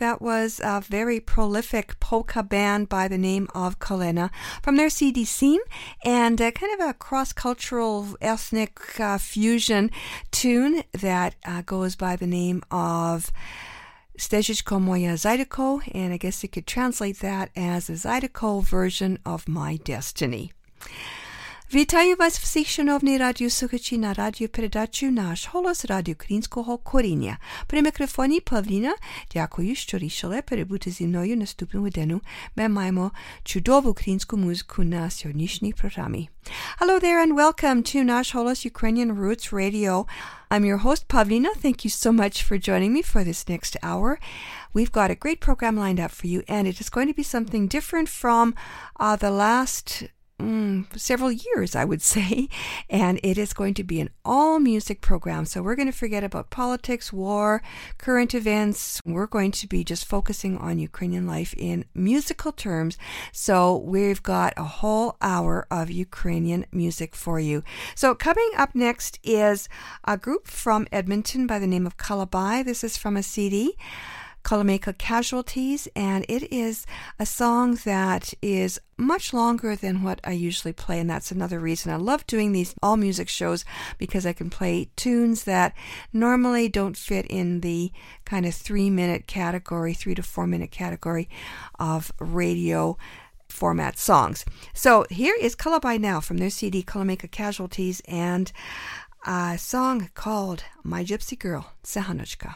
That was a very prolific polka band by the name of Kalyna from their CD Seam, and kind of a cross-cultural ethnic fusion tune that goes by the name of Stezhichko Moya Zydeco, and I guess you could translate that as the Zydeco version of My Destiny. Вітаю вас всіх, шановні радіослухачі, на радіопередачу «Наш голос» Радіо Українського коріння. При мікрофоні Павліна. Дякую, що рішили перебути зі мною наступну годину. Ми маємо чудову українську музику на сьогоднішній програмі. Hello there and welcome to Nash Holos Ukrainian Roots Radio. I'm your host, Pavlina. Thank you so much for joining me for this next hour. We've got a great program lined up for you, and it is going to be something different from the last several years, I would say, and it is going to be an all-music program, so we're going to forget about politics, war, current events. We're going to be just focusing on Ukrainian life in musical terms, so we've got a whole hour of Ukrainian music for you. So coming up next is a group from Edmonton by the name of Kalabai. This is from a CD, Colameca Casualties, and it is a song that is much longer than what I usually play, and that's another reason I love doing these all-music shows, because I can play tunes that normally don't fit in the kind of 3-minute category, 3 to 4 minute category of radio format songs. So here is Kalabai now from their CD Colameca Casualties and a song called My Gypsy Girl, Sehanushka.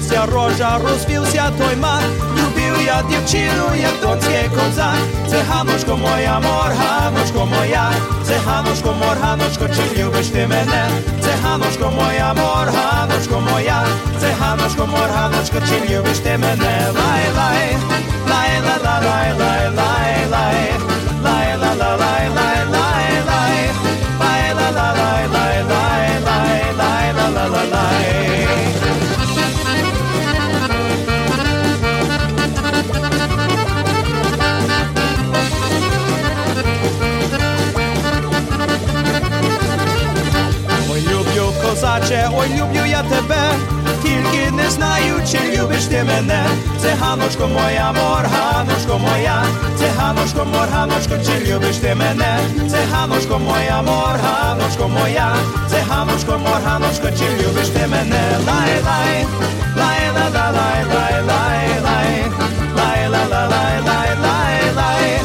вся рожа, розпівся той мат, любив я дівчину, як донський козак. Циганочко моя, циганочко, морганочко, чи любиш ти мене? Циганочко моя, циганочко, морганочко, чи любиш ти мене? Лай-лай, лай-лай-лай-лай-лай-лай, лай-лай-лай-лай-лай-лай, лай-лай-лай-лай-лай-лай-лай-лай-лай. Козаче, ой, люблю я тебе, тільки не знаю, чи любиш ти мене. Циганочко моя, циганочко, морганочко, чи любиш ти мене? Циганочко моя, циганочко, морганочко, чи любиш ти мене? Лай-лай, лай-лай-лай-лай-лай-лай, лай-лай-лай-лай-лай-лай, лай-лай-лай-лай-лай-лай-лай-лай-лай.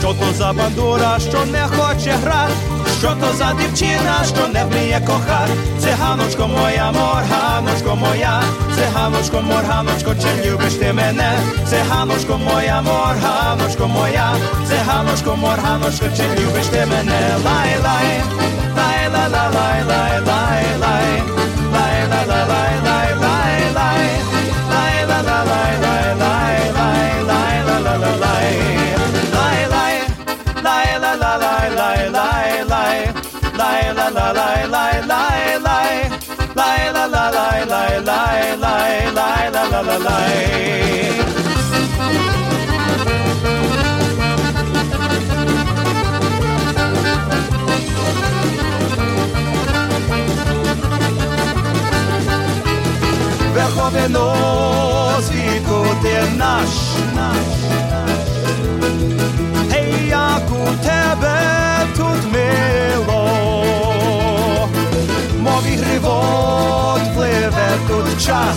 Що то за бандура, що не хоче грати? Що то за дівчина, що не вміє кохати? Циганочко моя, циганочко, морганочко, чи любиш ти мене? Циганочко моя, циганочко, морганочко, чи любиш ти мене? Лай-лай, лай-лай-лай-лай-лай-лай, лай-лай-лай-лай-лай-лай, лай-лай-лай-лай-лай-лай-лай-лай-лай. Верховино, звідку ти наш, гей, як у тебе тут мило, мов ігривот пливе тут час,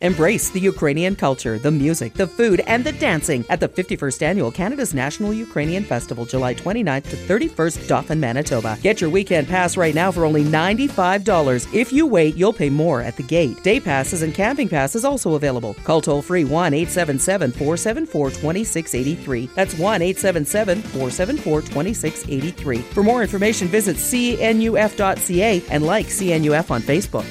Embrace the Ukrainian culture, the music, the food, and the dancing at the 51st Annual Canada's National Ukrainian Festival, July 29th to 31st, Dauphin, Manitoba. Get your weekend pass right now for only $95. If you wait, you'll pay more at the gate. Day passes and camping passes also available. Call toll-free 1-877-474-2683. That's 1-877-474-2683. For more information, visit cnuf.ca and like CNUF on Facebook.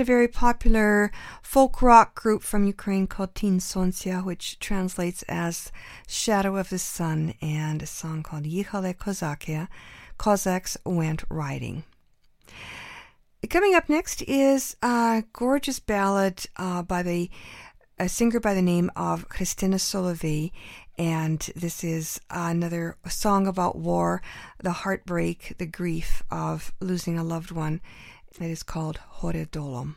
A very popular folk rock group from Ukraine called Tin Sontsia, which translates as Shadow of the Sun, and a song called Yichale Kozakia, Cossacks Went Riding. Coming up next is a gorgeous ballad by a singer by the name of Khrystyna Soloviy, and this is another song about war, the heartbreak, the grief of losing a loved one. It is called Hore Dolom.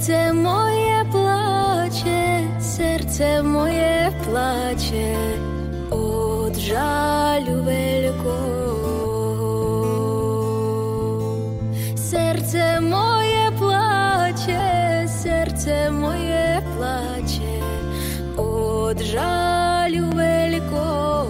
Серце моє плаче от жалю великого. Серце моє плаче от жалю великого.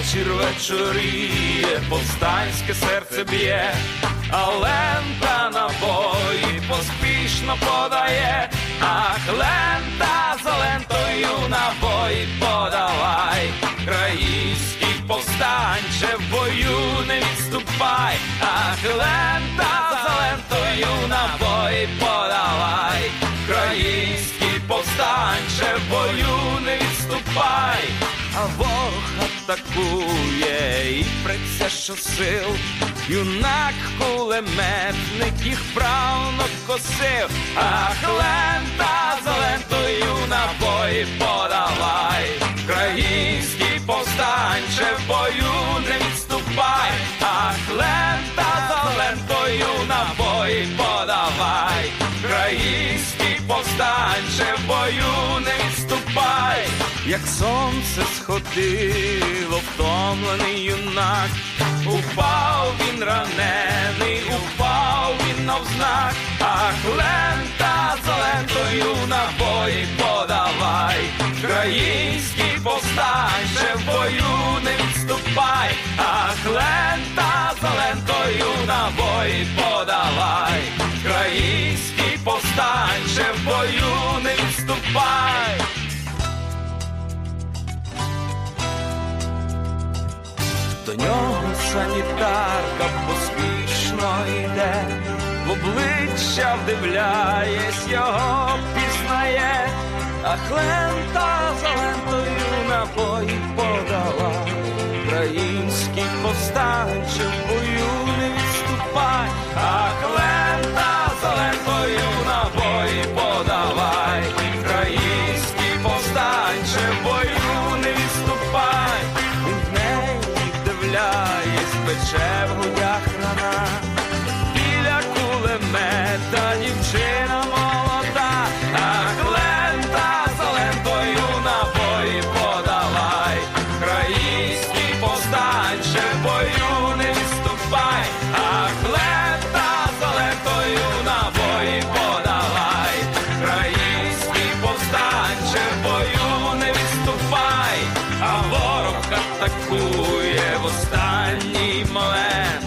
Вечір вечоріє, повстанське серце б'є, а Лента набої поспішно подає. Ах, Лента, за Лентою набої подавай. Краївський повстанче, в бою не відступай. Ах, Лента, за Лентою набої подавай. Краївський повстанче, в бою не відступай. А ворог атакує і преться щосил, юнак кулеметник їх правно косив. Ах, Лента, за Лентою набої подавай. Країнський повстанче, в бою не відступай. Ах, Лента, за Лентою набої подавай. Країнський повстанче, в бою не відступай. як сонце сходило, втомлений юнак, упав він ранений, упав він навзнак, ах, лента за лентою набої подавай, український повстанче, в бою не відступай, ах, лента за лентою набої подавай, український повстанче, в бою не відступай. До нього санітарка поспішно йде, в обличчя вдивляєсь, його пізнає, ах, лента за лентою набої подала, український повстанче, в бою не відступай, ах, лента за лентою набої подавай, український повстанче, в бою не відступай. Пече в грудях рана, біля кулемета дівчина молода, ах, лента за лентою набої подавай, український повстанче, в бою не відступай, ах, лента за лентою набої подавай, український повстанче, в бою не відступай, а ворог атакує в останній момент,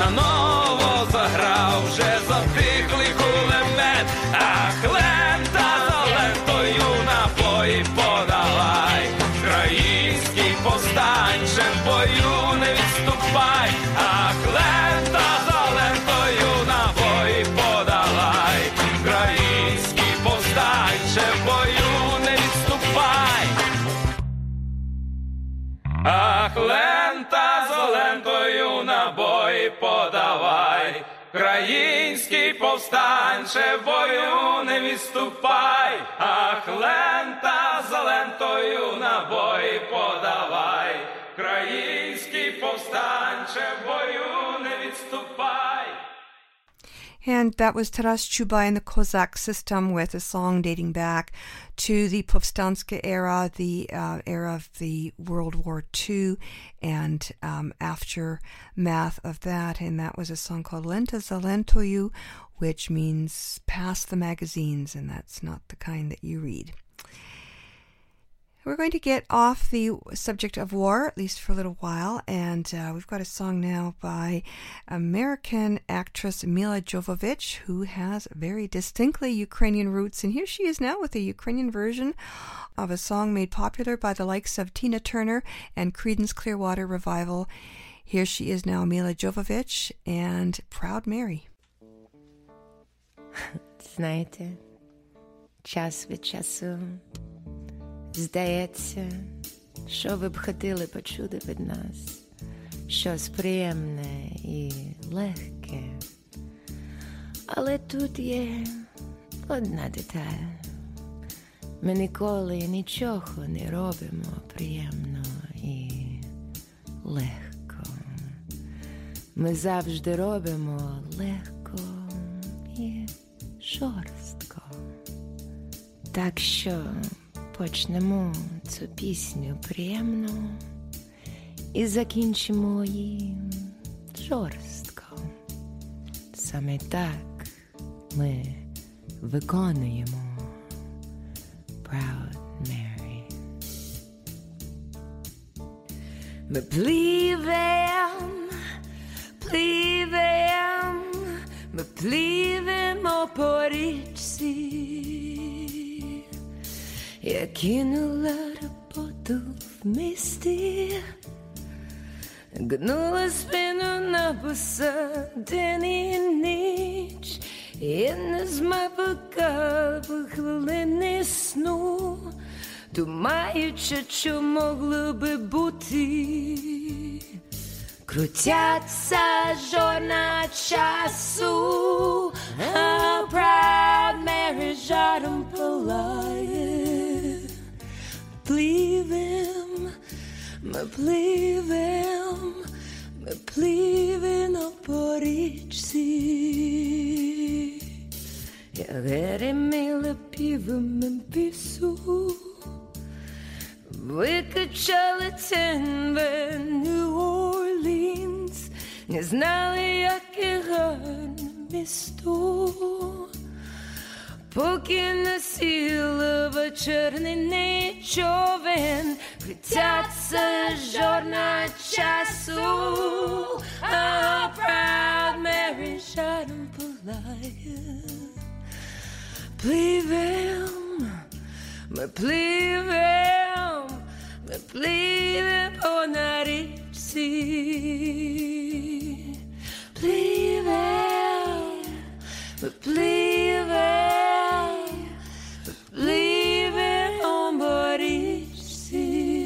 наново заграв вже затихлий кулемет, ах, лента за лентою набої подавай, український повстанче, в бою не відступай, ах, лента за лентою набої подавай, український повстанче, в бою не відступай, ах, лента за лентою набої подавай, український повстанче, в бою не відступай, ах, лента за лентою набої подавай, український повстанче, в бою не відступай. And that was Taras Chubay and the Cossack System with a song dating back to the Povstanska era, the era of the World War II and aftermath of that. And that was a song called Lenta Zalentoyu, which means pass the magazines, and that's not the kind that you read. We're going to get off the subject of war, at least for a little while, and we've got a song now by American actress Mila Jovovich, who has very distinctly Ukrainian roots, and here she is now with a Ukrainian version of a song made popular by the likes of Tina Turner and Creedence Clearwater Revival. Here she is now, Mila Jovovich, and Proud Mary. Знаєте, час від часу здається, що ви б хотіли почути від нас, щось приємне і легке. Але тут є одна деталь. Ми ніколи нічого не робимо приємно і легко. Ми завжди робимо легко і жорстко. Так що почнемо цю пісню приємно і закінчимо її жорстко. Саме так ми виконуємо Proud Mary. Ми пливемо по річці. Я кинула роботу в місті, гнула спину на буса день і ніч, і не змабука в хвилини сну, думаючи, що могло би бути. Крутяться жорна часу, а Proud Mary жаром палає. Ми пливемо по річці. Я гриміла півом пісу, Выкачала ценве Нью-Орлінс, не знали, яке гарне місто, поки насіла вечерний не човен, летяться жорна часу, а Proud Mary жаром палає. Пливем, ми пливем, ми пливем понад річці. Пливем, ми пливем, ми пливем понад річці.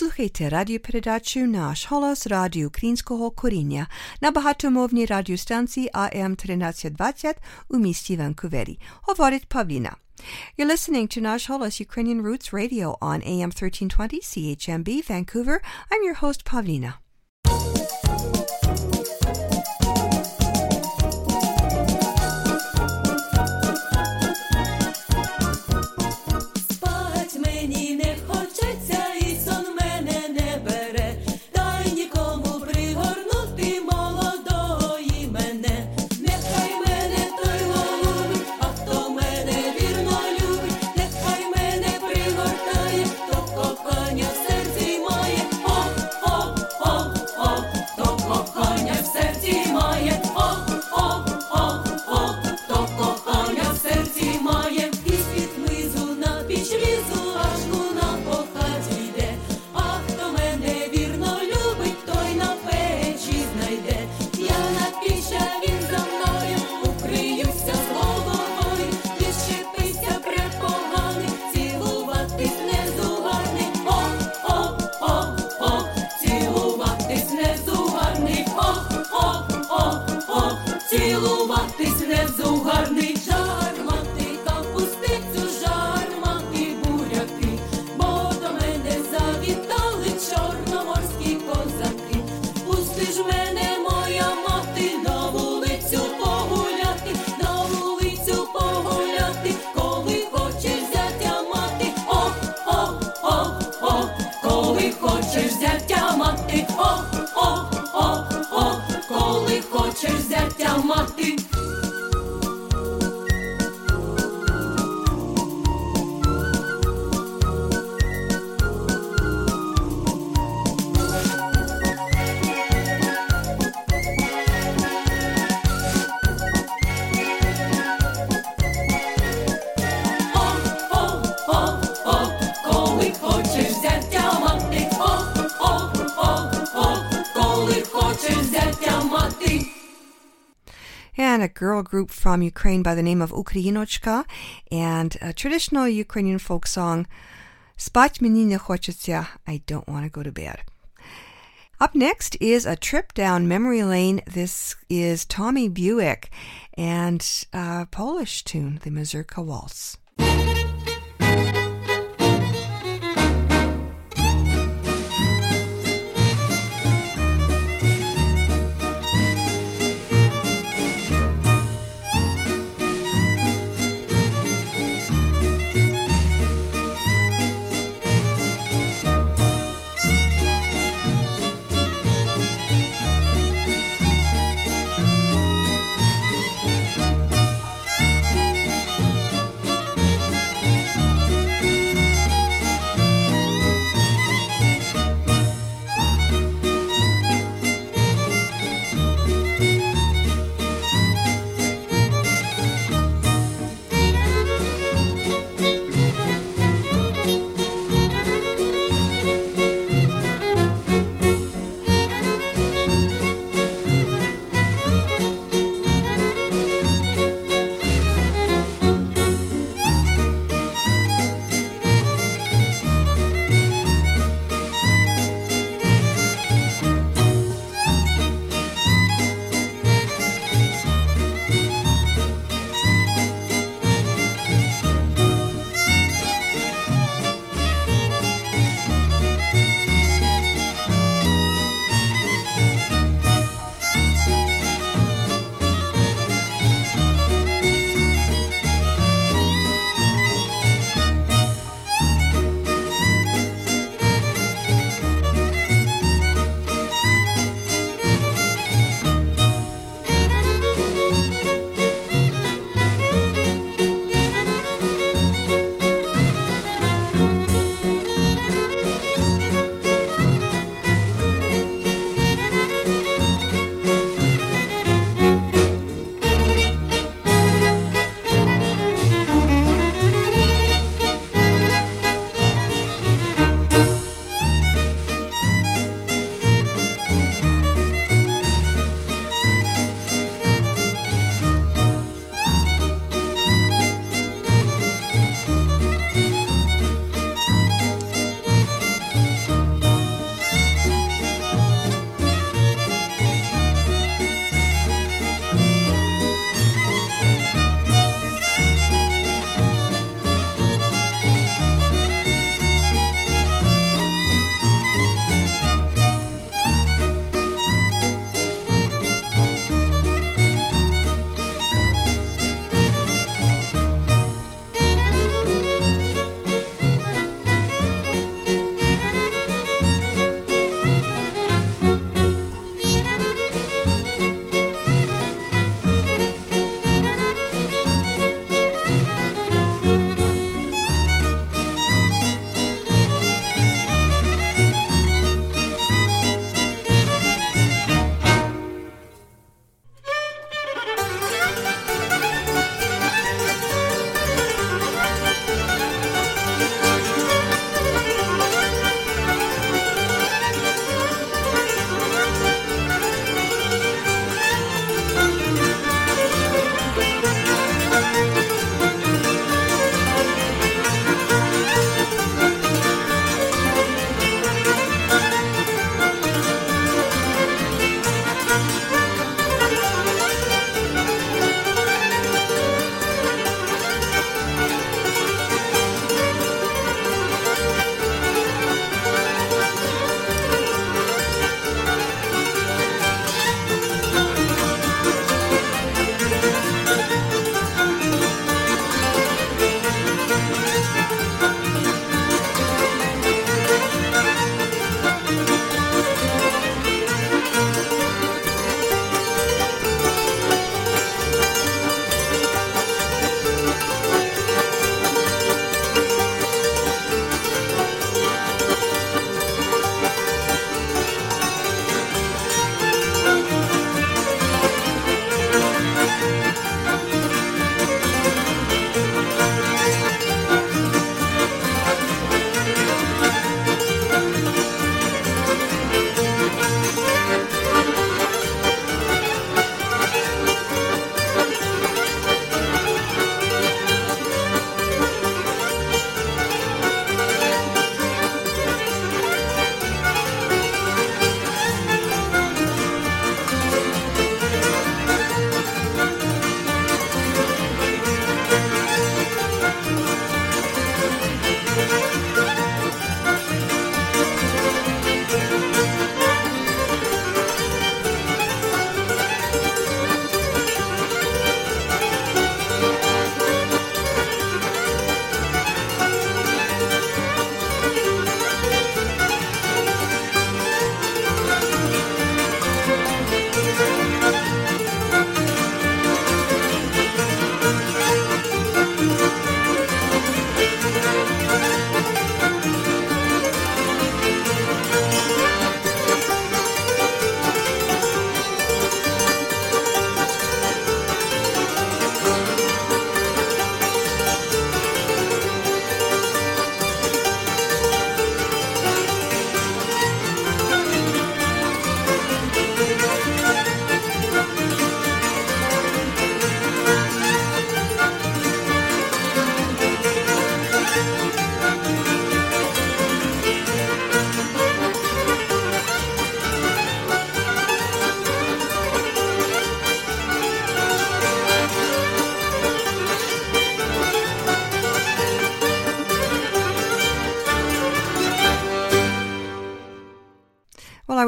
Slušajte radio predaču Naš Holos radio Ukrajinskog korinja na bahatomowni radio stanci AM 1320 u misti Vancouveri. Hovorit Pavlina. You're listening to Nash Holos Ukrainian Roots Radio on AM 1320 CHMB Vancouver. I'm your host Pavlina. Oh, цілуватись ревзу гарний жар, мати капустицю жар, мати буряки, бо до мене завітали чорноморські козаки. Пусти ж мене, моя мати, на вулицю погуляти, коли хочеш зятя мати, ох, ох, ох, ох, коли хочеш зятя мати, ох, ох, ох, ох, коли хочеш зятя мати. And a girl group from Ukraine by the name of Ukrainochka, and a traditional Ukrainian folk song, Spatch Meneh Nehocetse, I Don't Want to Go to Bed. Up next is a trip down memory lane. This is Tommy Buick and a Polish tune, the Mazurka Waltz.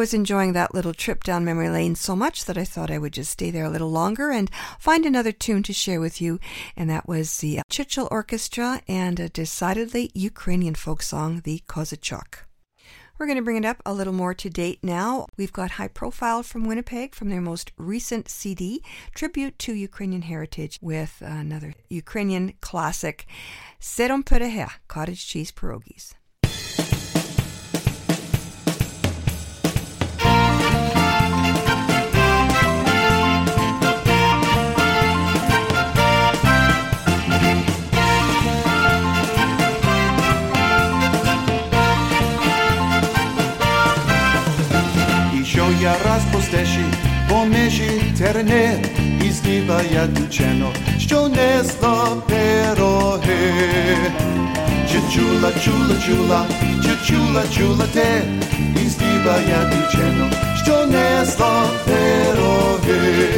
was enjoying that little trip down memory lane so much that I thought I would just stay there a little longer and find another tune to share with you, and that was the Chichil Orchestra and a decidedly Ukrainian folk song, the Kozachok. We're going to bring it up a little more to date now. We've got High Profile from Winnipeg from their most recent CD, Tribute to Ukrainian Heritage, with another Ukrainian classic, Sirom Pyrohy, Cottage Cheese Pierogies. Я раз постежі, по межі терни, і здібає дівчино, що несла пироги. Чи чула, чула, чула, чи чула, чула те, і здібає дівчино, що несла пироги.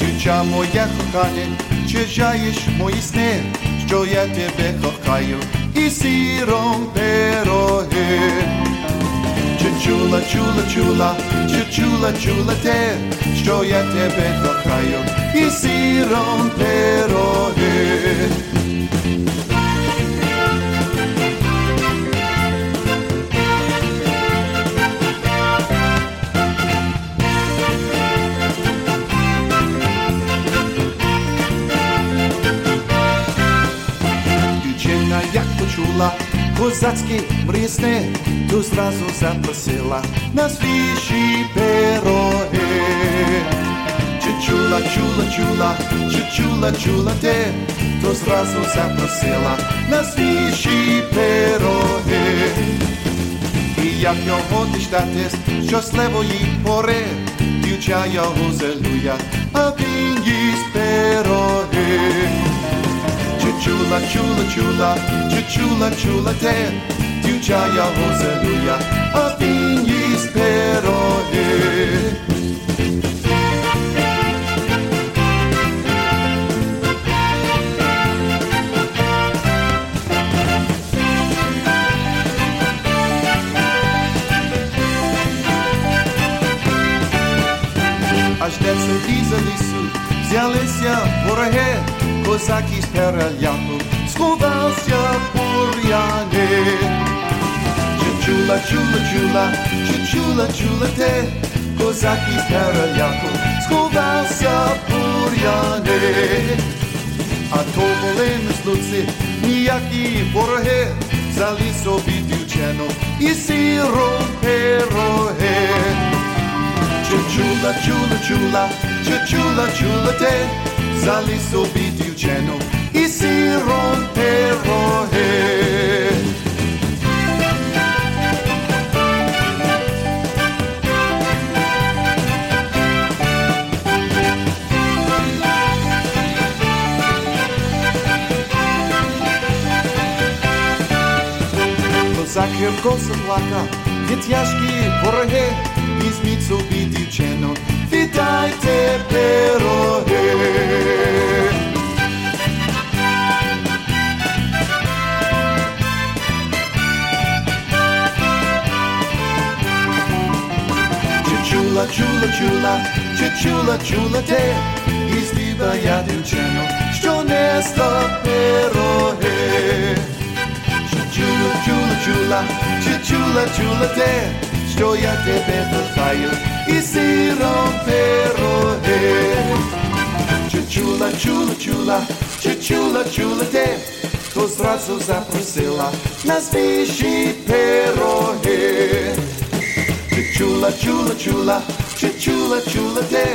Дівча моє кохане, чи жаєш мої сни, що я тебе кохаю, і сіром пироги. Чула, чула, чула, чула, чула те, що я тебе кохаю, і сиром пироги. Дівчина, як почула козацькі мрісни, то зразу запросила на свіжі пироги. Чи чула, чула, чула, чи чула, чула те, то зразу запросила на свіжі пироги. І як його діждатись щасливої пори, дівча його зелює, а він їсть пироги. Чула, чула, чула, чула, чула те, дівча його зелює, а він їсть пироги. Аж де селі за лісу взялися вороги, козак із переляку сховався бур'яни. Чи чула, чула, чула, чи чула, чула те, козак із переляку сховався бур'яни. А то були мислуці, ніякі вороги, взяли собі дівчину і сіром пироги. Чи чула, чула, чула, чи чула, чула те, взяли собі дівчину і сиром пироги. Козак гіркосо плакав, є тяжкі вороги, візьміть собі дівчину, віддайте пироги. Чи чула, чула, чула, чи чула, чула те, і здібає дівчину, що несла пироги. Чи чула, чула, чула, чи чула, чула те, що я тебе кохаю, і сиром пироги. Чи чула, чула, чула, чи чула, чула те, то зразу запросила на свіжі пироги. Чи чула, чула, чула, чи чула, чула те,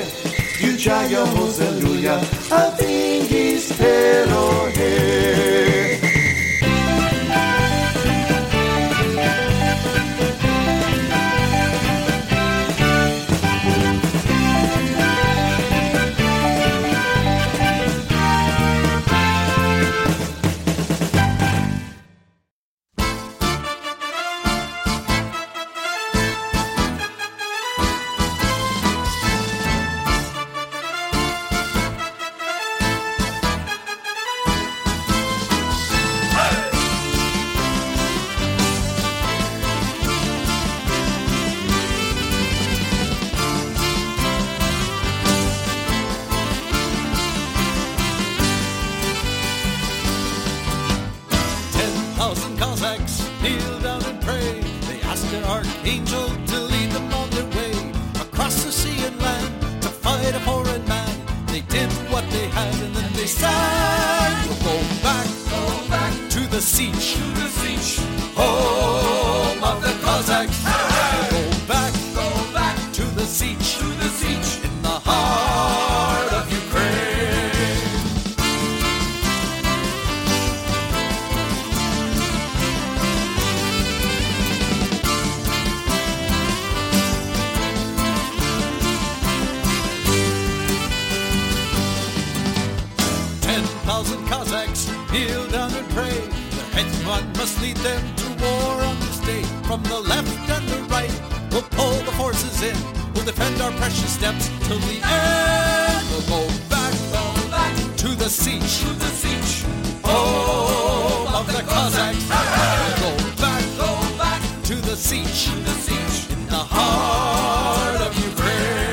дівча його зелює, а він їсть пироги. what they had, and then they sang, we'll go back to the Seach, home of the Cossacks. We'll go back to the Seach, in the heart of kneel down and pray. The hetman must lead them to war on this day. From the left and the right, we'll pull the forces in. We'll defend our precious steps till the end. We'll go back to the Siege, home of the Cossacks. We'll go back to the Siege, in the heart of Ukraine.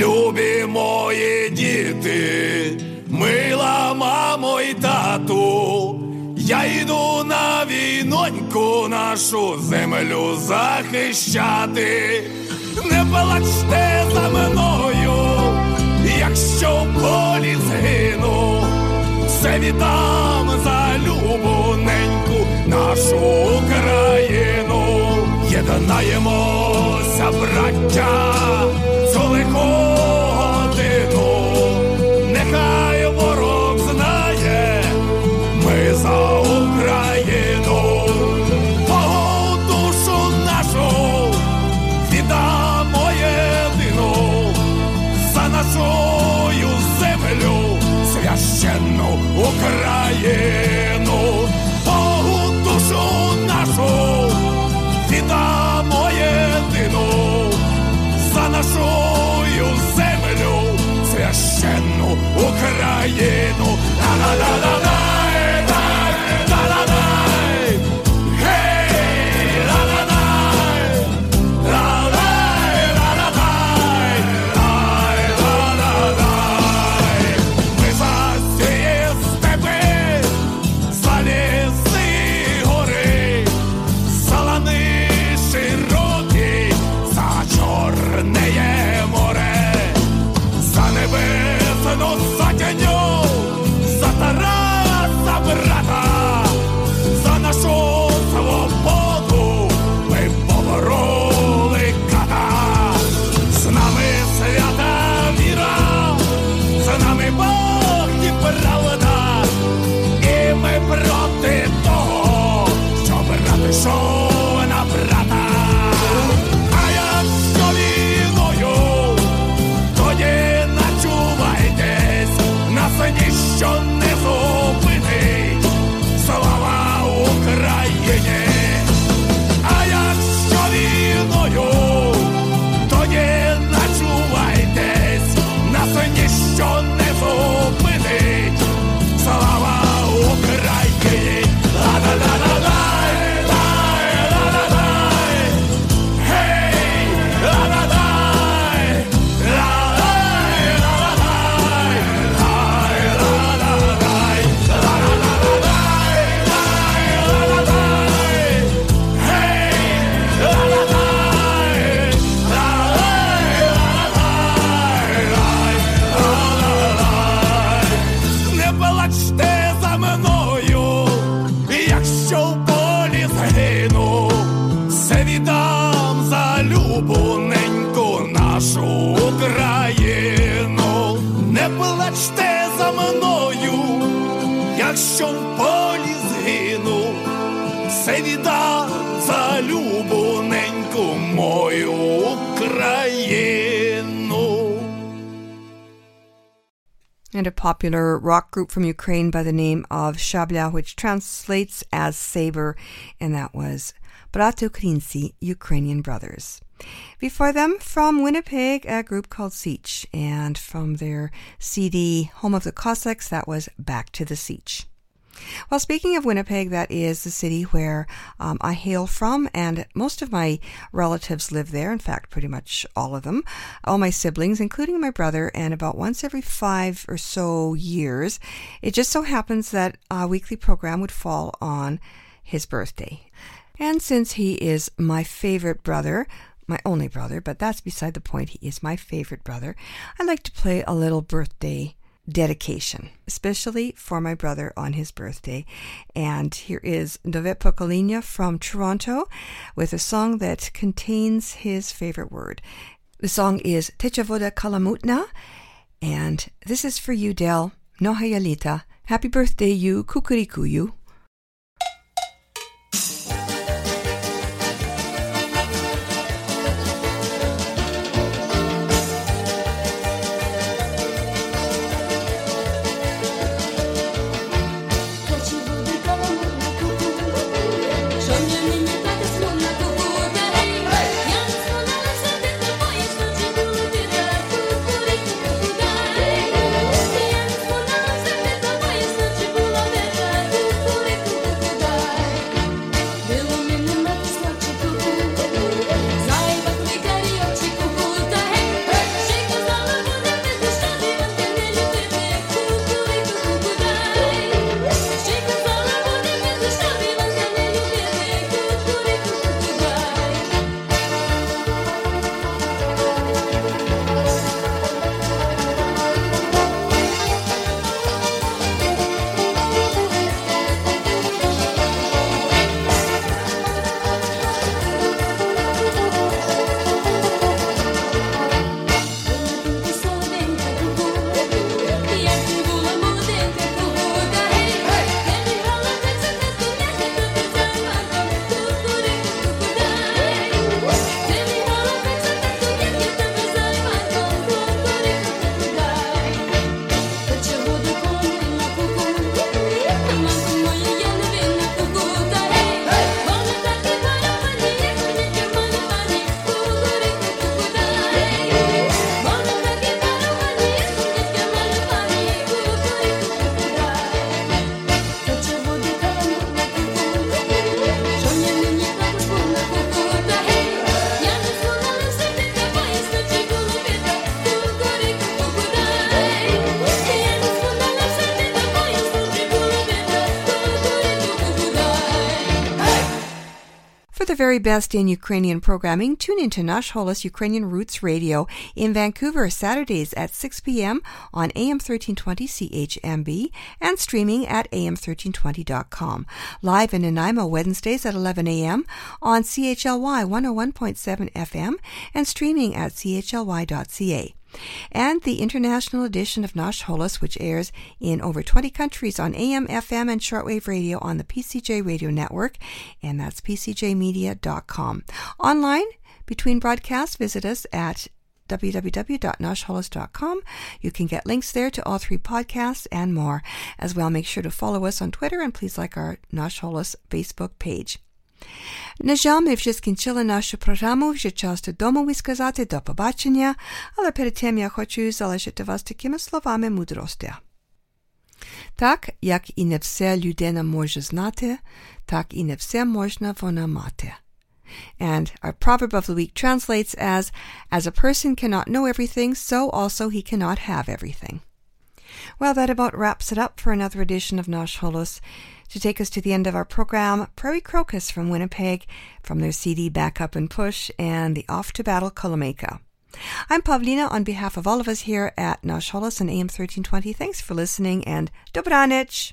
Любі мої діти, мила мамо і тату, я йду на війноньку нашу землю захищати. Не плачте за мною, якщо в полі згину, все віддам за любу неньку нашу Україну. Єднаємося, браття, цю лиху годину, нехай ворог знає, ми за Україну. Богу душу нашу віддамо єдину, за нашу землю священну Україну. Богу душу нашу віддамо єдину, Всевіда за любоненьку мою Україну. And a popular rock group from Ukraine by the name of Shablya, which translates as Saber, and that was Bratokrinsi, Ukrainian Brothers. Before them, from Winnipeg, a group called Seach, and from their CD, Home of the Cossacks, that was Back to the Seach. Well, speaking of Winnipeg, that is the city where I hail from, and most of my relatives live there. In fact, pretty much all of them, all my siblings, including my brother, and about once every 5 or so years, it just so happens that a weekly program would fall on his birthday. And since he is my favorite brother, my only brother, but that's beside the point, he is my favorite brother, I like to play a little birthday dedication, especially for my brother on his birthday. And here is Nove Pocolina from Toronto with a song that contains his favorite word. The song is Techa Voda Kalamutna, and this is for you, Del. Nohaya Lita. Happy birthday, you kukurikuyu. Very best in Ukrainian programming, tune into Nash Holos Ukrainian Roots Radio in Vancouver Saturdays at 6 p.m. on AM 1320 CHMB and streaming at am1320.com. Live in Nanaimo Wednesdays at 11 a.m. on CHLY 101.7 FM and streaming at chly.ca. And the international edition of Nash Holos, which airs in over 20 countries on AM, FM, and shortwave radio on the PCJ Radio Network, and that's pcjmedia.com. Online, between broadcasts, visit us at www.nashholos.com. You can get links there to all three podcasts and more. As well, make sure to follow us on Twitter, and please like our Nash Holos Facebook page. На жаль, ми вже скінчили нашу програму, вже час додому висказати до побачення, але перед тим я хочу залишити вас такими словами мудрості. Так, як і не все людина може знати, так і не все можна вона мати. And our proverb of the week translates as a person cannot know everything, so also he cannot have everything. Well, that about wraps it up for another edition of Nash Holos. To take us to the end of our program, Prairie Crocus from Winnipeg, from their CD Back Up and Push, and the Off to Battle Colameca. I'm Pavlina on behalf of all of us here at Nash Holos and AM 1320. Thanks for listening, and Dobranich!